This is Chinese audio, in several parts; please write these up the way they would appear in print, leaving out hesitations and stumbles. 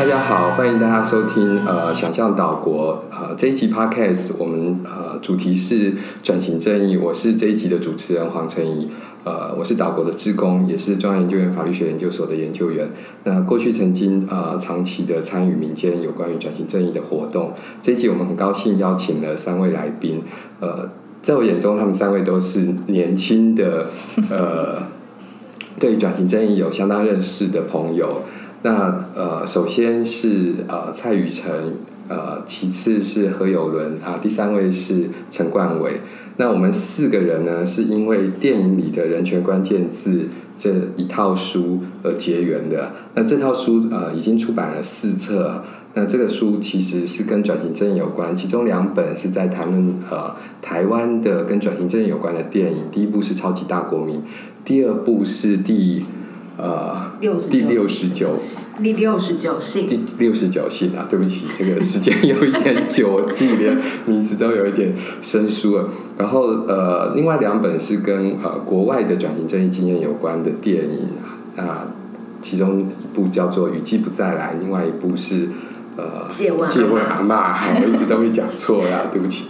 大家好，欢迎大家收听想象岛国这一集 podcast， 我们主题是转型正义，我是这一集的主持人黄承怡，我是岛国的志工，也是中央研究院法律学研究所的研究员。那过去曾经长期的参与民间有关于转型正义的活动。这一集我们很高兴邀请了三位来宾，在我眼中他们三位都是年轻的对转型正义有相当认识的朋友。那首先是蔡宇辰，其次是何友伦啊，第三位是陈冠伟。那我们四个人呢，是因为电影里的人权关键字这一套书而结缘的。那这套书已经出版了4册。那这个书其实是跟转型正义有关，其中2本是在谈论台湾的跟转型正义有关的电影。第一部是《超级大国民》，第二部是第六十九姓啊，对不起，这个时间有一点久，我自己连名字都有一点生疏了。然后另外2本是跟国外的转型正义经验有关的电影啊，其中一部叫做《雨季不再来》，另外一部是借问阿嬷，我一直都会讲错啦，对不起。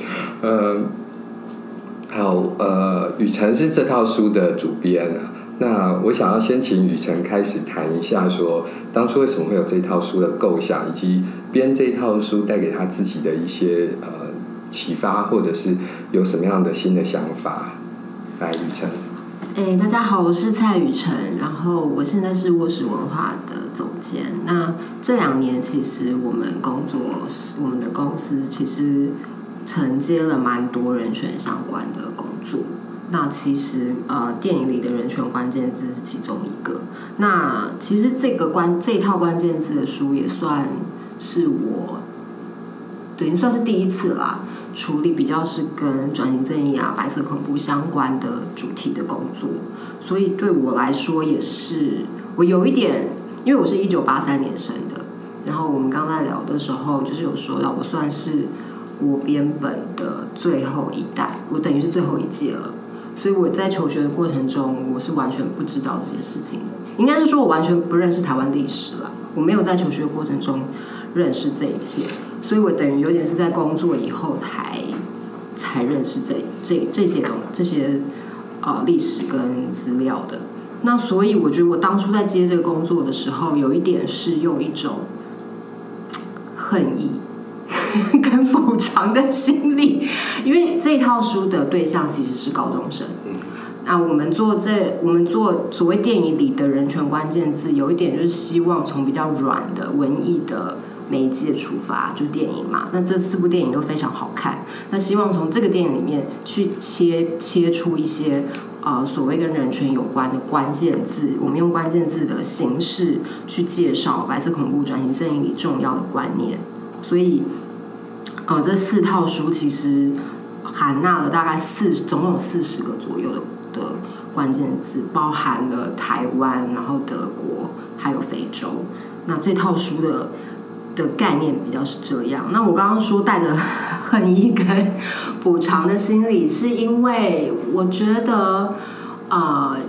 好，宇辰是这套书的主编啊。那我想要先请宇辰开始谈一下说当初为什么会有这套书的构想，以及编这套书带给他自己的一些启发，或者是有什么样的新的想法。来，宇辰。大家好，我是蔡宇辰，然后我现在是沃石文化的总监。那这2年其实我们的公司其实承接了蛮多人权相关的工作。那其实电影里的人权关键字是其中一个。那其实这套关键字的书也算是我对算是第一次啦，处理比较是跟转型正义啊、白色恐怖相关的主题的工作，所以对我来说也是我有一点，因为我是1983年生的，然后我们刚才聊的时候就是有说到我算是国编本的最后一代，我等于是最后一届了。所以我在求学的过程中，我是完全不知道这些事情的，应该是说我完全不认识台湾历史了。我没有在求学过程中认识这一切，所以我等于有点是在工作以后才认识这些历史跟资料的。那所以我觉得我当初在接这个工作的时候，有一点是用一种恨意跟补偿的心理，因为这套书的对象其实是高中生。那我们做所谓电影里的人权关键字，有一点就是希望从比较软的文艺的媒介出发，就电影嘛。那这4部电影都非常好看，那希望从这个电影里面去切出一些所谓跟人权有关的关键字，我们用关键字的形式去介绍白色恐怖、转型正义里重要的观念。所以这4套书其实含纳了大概总共40个左右的关键字，包含了台湾，然后德国，还有非洲。那这套书的概念比较是这样。那我刚刚说带着恨意跟补偿的心理，是因为我觉得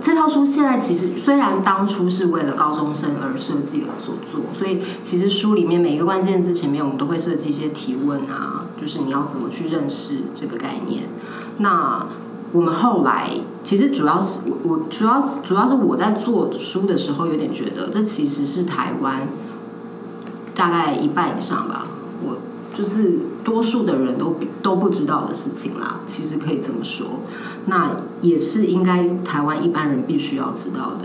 这套书现在其实虽然当初是为了高中生而设计而所做，所以其实书里面每一个关键字前面我们都会设计一些提问啊，就是你要怎么去认识这个概念。那我们后来其实主要是我在做书的时候有点觉得这其实是台湾大概1半以上吧，我就是多数的人都不知道的事情啦，其实可以这么说。那也是应该台湾一般人必须要知道的，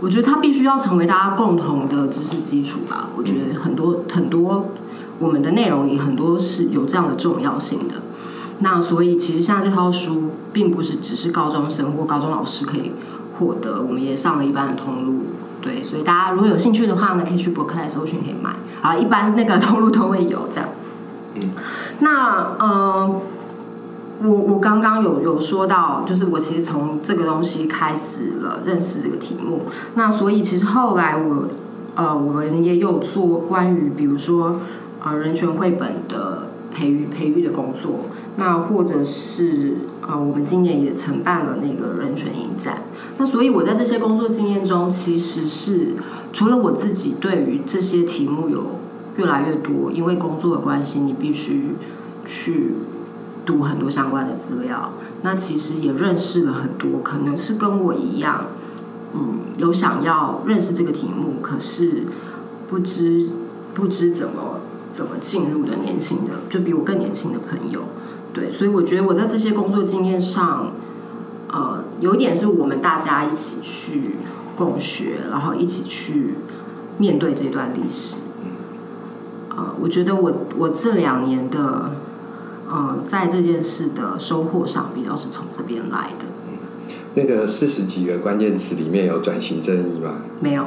我觉得它必须要成为大家共同的知识基础吧。我觉得很多我们的内容里很多是有这样的重要性的。那所以其实像这套书并不是只是高中生或高中老师可以获得，我们也上了一般的通路。对，所以大家如果有兴趣的话呢，可以去博客来搜寻，可以买。好，一般那个通路都会有这样。那我刚刚有说到，就是我其实从这个东西开始了认识这个题目。那所以其实后来我们也有做关于比如说人权绘本的培育的工作。那或者是我们今年也承办了那个人权影展。那所以我在这些工作经验中，其实是除了我自己对于这些题目有越来越多，因为工作的关系，你必须去读很多相关的资料。那其实也认识了很多，可能是跟我一样，有想要认识这个题目，可是不知怎么进入的年轻的，就比我更年轻的朋友。对，所以我觉得我在这些工作经验上，有一点是我们大家一起去共学，然后一起去面对这段历史。我觉得我这2年的，在这件事的收获上，比较是从这边来的。那个40几个关键词里面有转型正义吗？没有。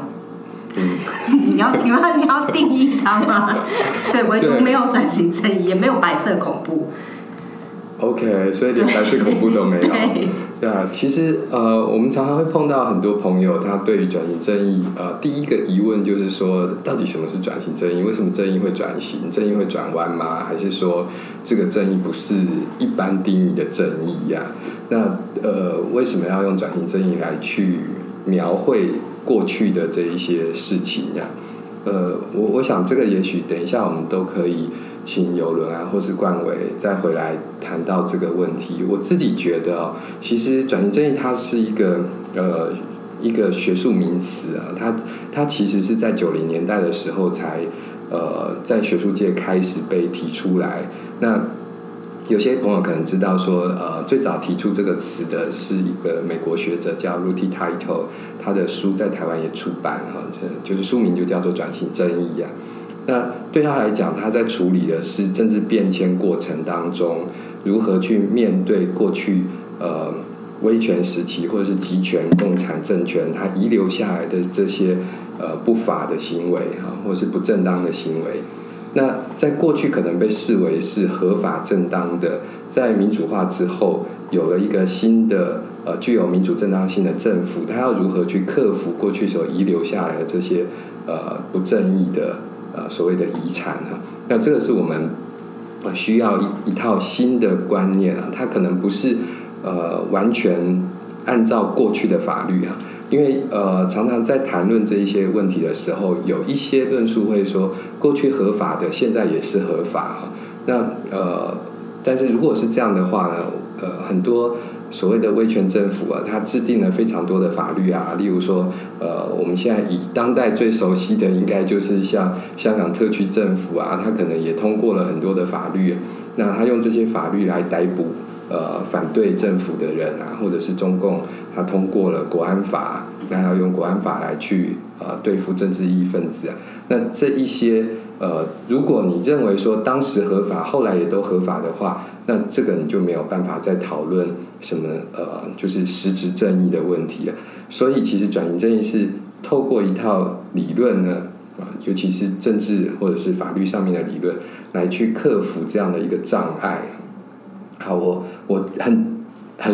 你要定义它吗？对，唯独没有转型正义，也没有白色恐怖。OK， 所以连白色恐怖都没有。对啊，其实我们常常会碰到很多朋友，他对于转型正义，第一个疑问就是说，到底什么是转型正义？为什么正义会转型？正义会转弯吗？还是说这个正义不是一般定义的正义呀？那为什么要用转型正义来去描绘过去的这一些事情呀？我想这个也许等一下我们都可以请友伦啊，或是冠伟再回来谈到这个问题。我自己觉得哦，其实转型正义它是一个学术名词啊，它其实是在90年代的时候才在学术界开始被提出来。那有些朋友可能知道说，最早提出这个词的是一个美国学者叫 Ruti Teitel， 他的书在台湾也出版哈，就是书名就叫做《转型正义》啊。那对他来讲，他在处理的是政治变迁过程当中如何去面对过去威权时期或者是集权共产政权他遗留下来的这些不法的行为哈，或是不正当的行为。那在过去可能被视为是合法正当的，在民主化之后有了一个新的具有民主正当性的政府，它要如何去克服过去所遗留下来的这些不正义的所谓的遗产啊？那这个是我们需要一套新的观念啊，它可能不是完全按照过去的法律啊。因为常常在谈论这一些问题的时候，有一些论述会说过去合法的现在也是合法。那但是如果是这样的话呢，很多所谓的威权政府啊，它制定了非常多的法律啊，例如说我们现在以当代最熟悉的应该就是像香港特区政府啊，它可能也通过了很多的法律，那它用这些法律来逮捕反对政府的人啊，或者是中共他通过了国安法，那要用国安法来去对付政治异议分子啊。那这一些如果你认为说当时合法后来也都合法的话，那这个你就没有办法再讨论什么就是实质正义的问题啊。所以其实转型正义是透过一套理论呢，尤其是政治或者是法律上面的理论来去克服这样的一个障碍。好，我很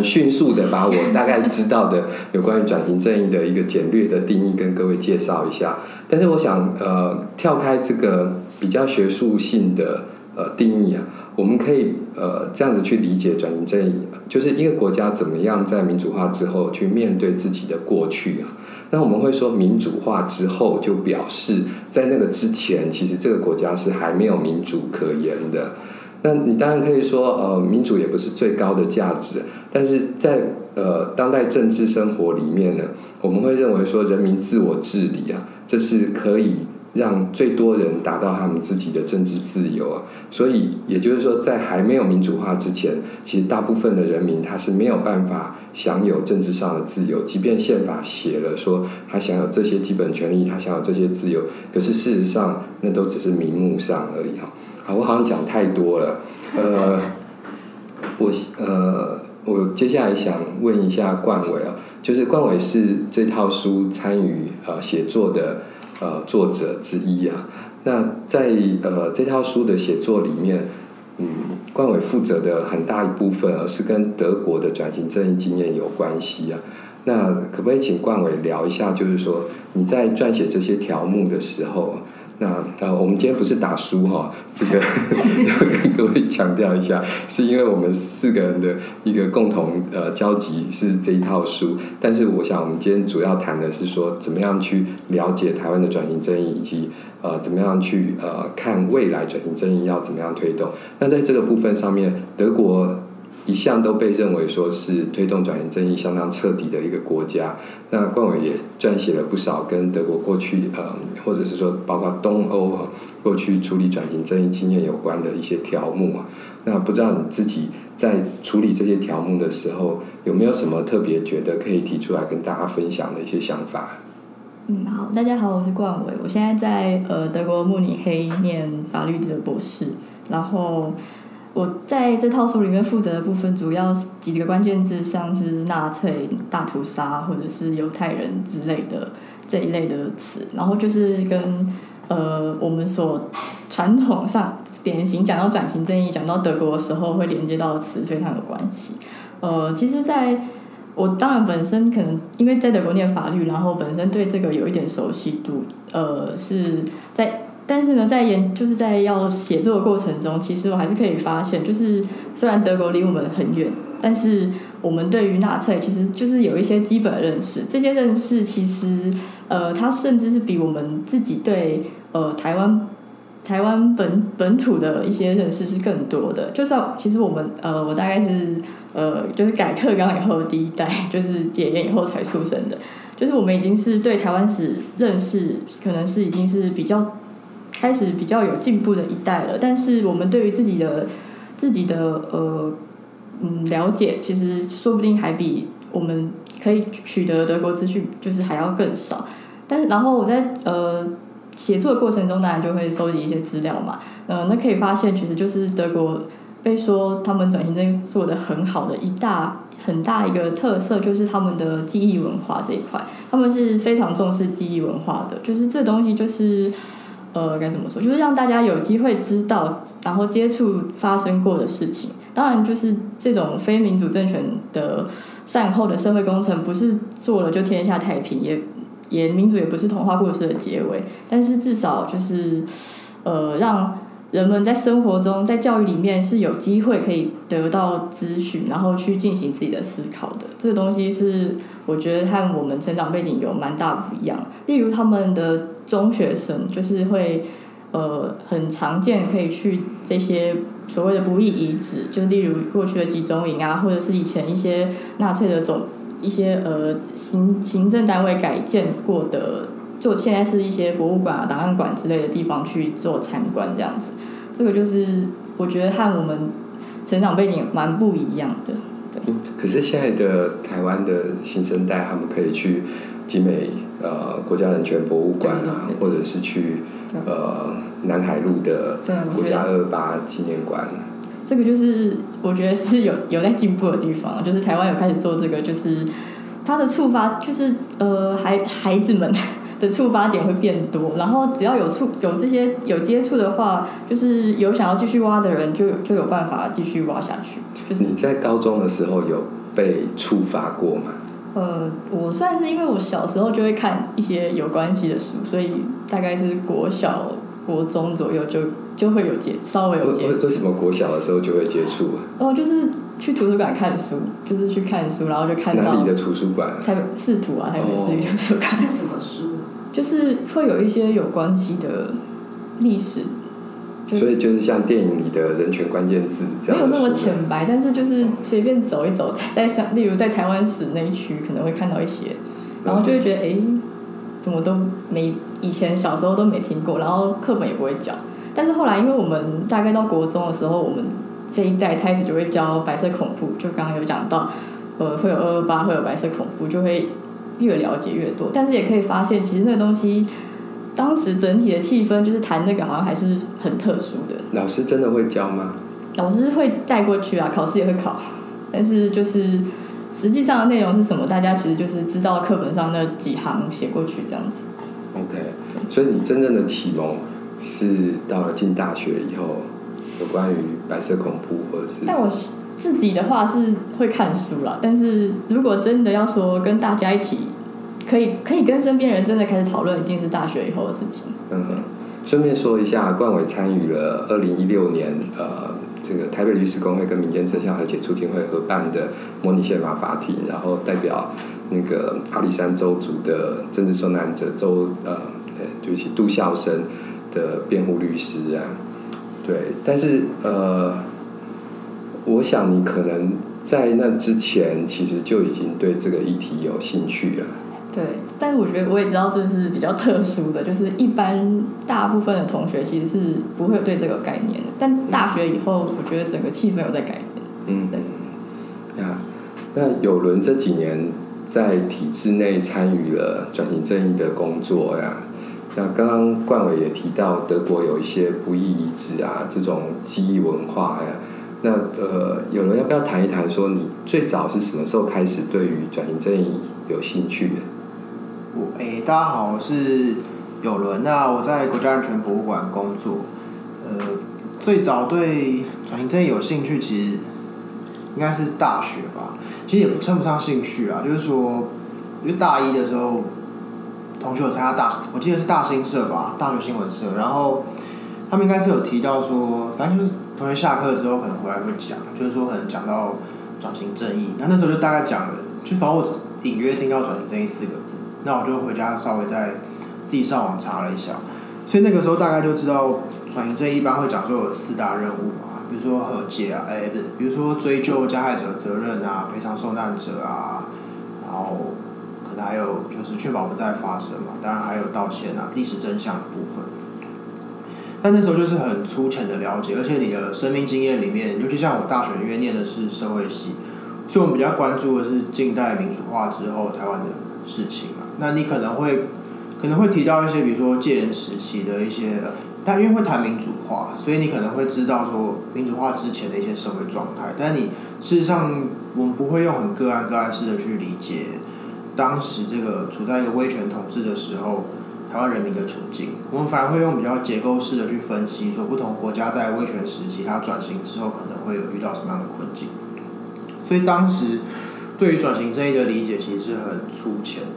迅速的把我大概知道的有关于转型正义的一个简略的定义跟各位介绍一下。但是我想跳开这个比较学术性的定义啊，我们可以这样子去理解转型正义，就是一个国家怎么样在民主化之后去面对自己的过去啊。那我们会说民主化之后，就表示在那个之前其实这个国家是还没有民主可言的。那你当然可以说民主也不是最高的价值，但是在当代政治生活里面呢，我们会认为说人民自我治理啊，这是可以让最多人达到他们自己的政治自由啊。所以也就是说在还没有民主化之前，其实大部分的人民他是没有办法享有政治上的自由，即便宪法写了说他享有这些基本权利，他享有这些自由，可是事实上那都只是名目上而已啊。我好像讲太多了，我接下来想问一下冠伟啊，就是冠伟是这套书参与写作的作者之一啊。那在这套书的写作里面，冠伟负责的很大一部分是跟德国的转型正义经验有关系啊。那可不可以请冠伟聊一下，就是说你在撰写这些条目的时候，那我们今天不是打书哈，这个要跟各位强调一下，是因为我们四个人的一个共同交集是这一套书，但是我想我们今天主要谈的是说怎么样去了解台湾的转型正义，以及怎么样去看未来转型正义要怎么样推动。那在这个部分上面，德国一向都被认为说是推动转型正义相当彻底的一个国家，那冠伟也撰写了不少跟德国过去或者是说包括东欧过去处理转型正义经验有关的一些条目啊。那不知道你自己在处理这些条目的时候，有没有什么特别觉得可以提出来跟大家分享的一些想法？好，大家好，我是冠伟，我现在在德国慕尼黑念法律的博士，然后我在这套书里面负责的部分主要几个关键字，像是纳粹大屠杀或者是犹太人之类的这一类的词，然后就是跟我们所传统上典型讲到转型正义讲到德国的时候会连接到的词非常有关系。其实在我当然本身可能因为在德国念法律，然后本身对这个有一点熟悉度，是在但是呢，就是在要写作的过程中，其实我还是可以发现，就是虽然德国离我们很远，但是我们对于纳粹其实就是有一些基本的认识。这些认识其实，它甚至是比我们自己对台湾本土的一些认识是更多的。就算其实我们我大概是就是改课纲以后第一代，就是解严以后才出生的，就是我们已经是对台湾史认识可能是已经是比较。开始比较有进步的一代了，但是我们对于自己的了解，其实说不定还比我们可以取得德国资讯就是还要更少。但是然后我在写作的过程中，当然就会收集一些资料嘛，那可以发现其实就是德国被说他们转型正义做得很好的很大一个特色，就是他们的记忆文化这一块，他们是非常重视记忆文化的，就是这东西就是。该怎么说，就是让大家有机会知道然后接触发生过的事情。当然就是这种非民主政权的善后的社会工程不是做了就天下太平，也民主也不是童话故事的结尾，但是至少就是让人们在生活中在教育里面是有机会可以得到资讯，然后去进行自己的思考的。这个东西是我觉得和我们成长背景有蛮大不一样。例如他们的中学生就是会很常见可以去这些所谓的不义遗址，就例如过去的集中营啊，或者是以前一些纳粹的一些行政单位改建过的，就现在是一些博物馆啊档案馆之类的地方去做参观这样子。这个就是我觉得和我们成长背景蛮不一样的。对，可是现在的台湾的新生代他们可以去集美国家人权博物馆啊，对对对，或者是去南海路的国家228纪念馆。这个就是我觉得是有在进步的地方，就是台湾有开始做这个，就是它的触发就是孩子们的触发点会变多，然后只要有这些有接触的话，就是有想要继续挖的人就有办法继续挖下去。就是你在高中的时候有被触发过吗？我算是因为我小时候就会看一些有关系的书，所以大概是国小、国中左右就会有稍微有接触。为什么国小的时候就会接触啊？就是去图书馆看书，就是去看书，然后就看到哪里的图书馆？台北市图书馆。是什么书？就是会有一些有关系的历史。所以就是像电影里的人权关键字这样，没有那么浅白，但是就是随便走一走，例如在台湾史那一区可能会看到一些，然后就会觉得怎么都没，以前小时候都没听过，然后课本也不会教。但是后来因为我们大概到国中的时候，我们这一代开始就会教白色恐怖，就刚刚有讲到会有228，会有白色恐怖，就会越了解越多。但是也可以发现其实那个东西当时整体的气氛就是谈那个好像还是很特殊的。老师真的会教吗？老师会带过去啊，考试也会考，但是就是实际上的内容是什么，大家其实就是知道课本上那几行写过去这样子。 OK， 所以你真正的启蒙是到了进大学以后，有关于白色恐怖或者是……但我自己的话是会看书啦，但是如果真的要说跟大家一起可以跟身边人真的开始讨论，一定是大学以后的事情。嗯，顺便说一下，冠伟参与了2016年这个台北律师公会跟民间真相和解促进会合办的模拟宪法法庭，然后代表那个阿里山州族的政治受难者杜孝生的辩护律师啊。对，但是我想你可能在那之前其实就已经对这个议题有兴趣了。对，但是我觉得我也知道这是比较特殊的，就是一般大部分的同学其实是不会对这个概念的，但大学以后我觉得整个气氛有在改变。嗯，对呀，那友伦这几年在体制内参与了转型正义的工作呀，那刚刚冠伟也提到德国有一些不义遗址啊这种记忆文化呀，那友伦要不要谈一谈说你最早是什么时候开始对于转型正义有兴趣的？大家好，我是友伦。那我在国家安全博物馆工作。最早对转型正义有兴趣，其实应该是大学吧。其实也不称不上兴趣啊，就是说，因为大一的时候，同学有参加我记得是大新社吧，大学新闻社。然后他们应该是有提到说，反正就是同学下课的时候可能回来会讲，就是说可能讲到转型正义。那时候就大概讲了，就反正我隐约听到转型正义四个字。那我就回家稍微再自己上网查了一下，所以那个时候大概就知道转型正义一般会讲说有四大任务嘛，比如说和解啊，比如说追究加害者责任啊，赔偿受难者啊，然后可能还有就是确保不再发生嘛，当然还有道歉啊，历史真相的部分。但那时候就是很粗浅的了解，而且你的生命经验里面，尤其像我大学因为念的是社会系，所以我们比较关注的是近代民主化之后台湾的事情嘛。那你可能会提到一些，比如说戒严时期的一些，但因为会谈民主化，所以你可能会知道说民主化之前的一些社会状态。但你事实上，我们不会用很个案式的去理解当时这个处在一个威权统治的时候台湾人民的处境。我们反而会用比较结构式的去分析，说不同国家在威权时期它转型之后可能会有遇到什么样的困境。所以当时对于转型正义的理解其实是很粗浅的。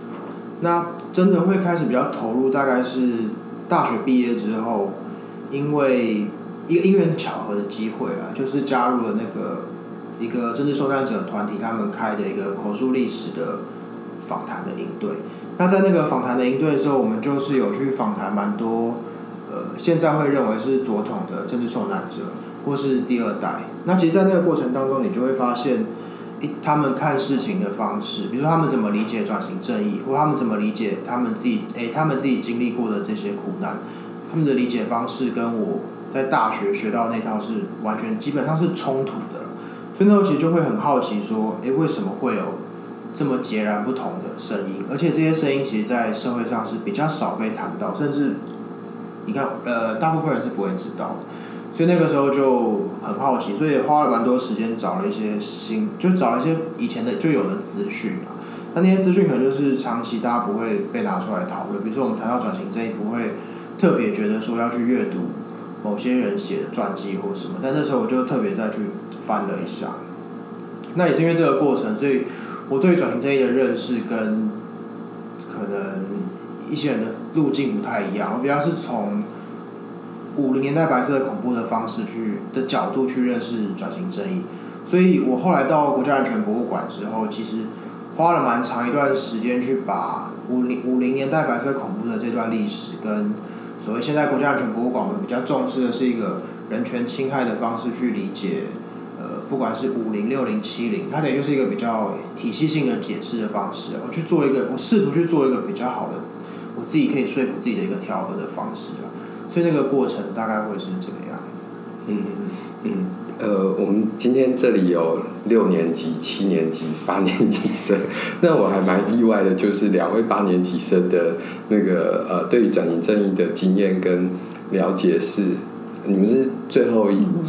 那真的会开始比较投入，大概是大学毕业之后，因为一个因缘巧合的机会啊，就是加入了那个一个政治受难者团体他们开的一个口述历史的访谈的营队。那在那个访谈的营队的时候，我们就是有去访谈蛮多，现在会认为是左统的政治受难者或是第二代。那其实，在那个过程当中，你就会发现，他们看事情的方式，比如说他们怎么理解转型正义，或他们怎么理解他们自己经历过的这些苦难，他们的理解方式跟我在大学学到那套是完全基本上是冲突的了。所以那时候其实就会很好奇说，为什么会有这么截然不同的声音？而且这些声音其实在社会上是比较少被谈到，甚至你看，大部分人是不会知道的。所以那个时候就很好奇，所以也花了蛮多时间找了一些以前的就有的资讯嘛。那些资讯可能就是长期大家不会被拿出来讨论，比如说我们谈到转型正义，不会特别觉得说要去阅读某些人写的传记或什么。但那时候我就特别再去翻了一下，那也是因为这个过程，所以我对转型正义的认识跟可能一些人的路径不太一样。我比较是从50年代白色恐怖的方式的角度去认识转型正义，所以我后来到国家安全博物馆之后，其实花了蛮长一段时间去把50年代白色恐怖的这段历史跟所谓现在国家安全博物馆我们比较重视的是一个人权侵害的方式去理解，不管是50、60、70，它等于就是一个比较体系性的解释的方式。我试图去做一个比较好的，我自己可以说服自己的一个调和的方式啊。所以那个过程大概会是这个样子。我们今天这里有6年级、7年级、8年级生，那我还蛮意外的，就是2位8年级生的那个对于转型正义的经验跟了解是，你们是最后7年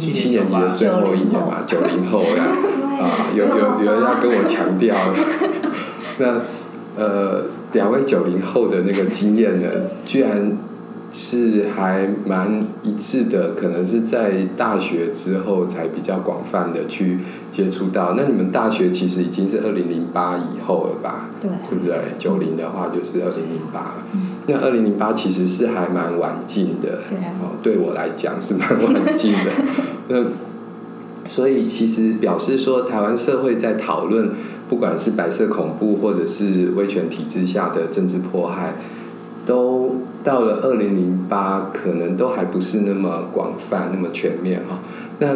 级的最后一年嘛，90后呀，有人要跟我强调，那2位90后的那个经验呢，居然是还蛮一致的，可能是在大学之后才比较广泛的去接触到。那你们大学其实已经是2008以后了吧？对不对？90的话就是2008了。因为2008其实是还蛮晚进的，对啊，对我来讲是蛮晚进的所以其实表示说台湾社会在讨论不管是白色恐怖或者是威权体制下的政治迫害，都到了2008可能都还不是那么广泛那么全面。那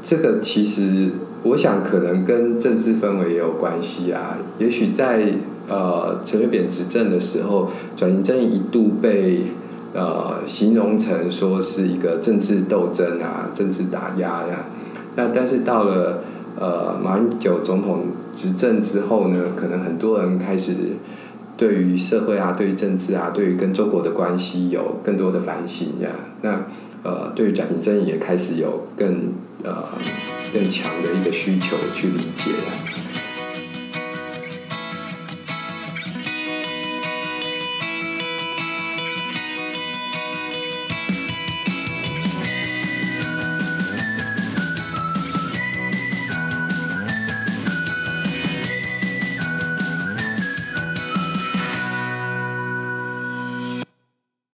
这个其实我想可能跟政治氛围也有关系啊，也许在陈水扁执政的时候，转型正义一度被形容成说是一个政治斗争啊，政治打压啊。那但是到了马英九总统执政之后呢，可能很多人开始对于社会啊，对于政治啊，对于跟中国的关系有更多的反省啊。那对于转型正义也开始有更强的一个需求去理解。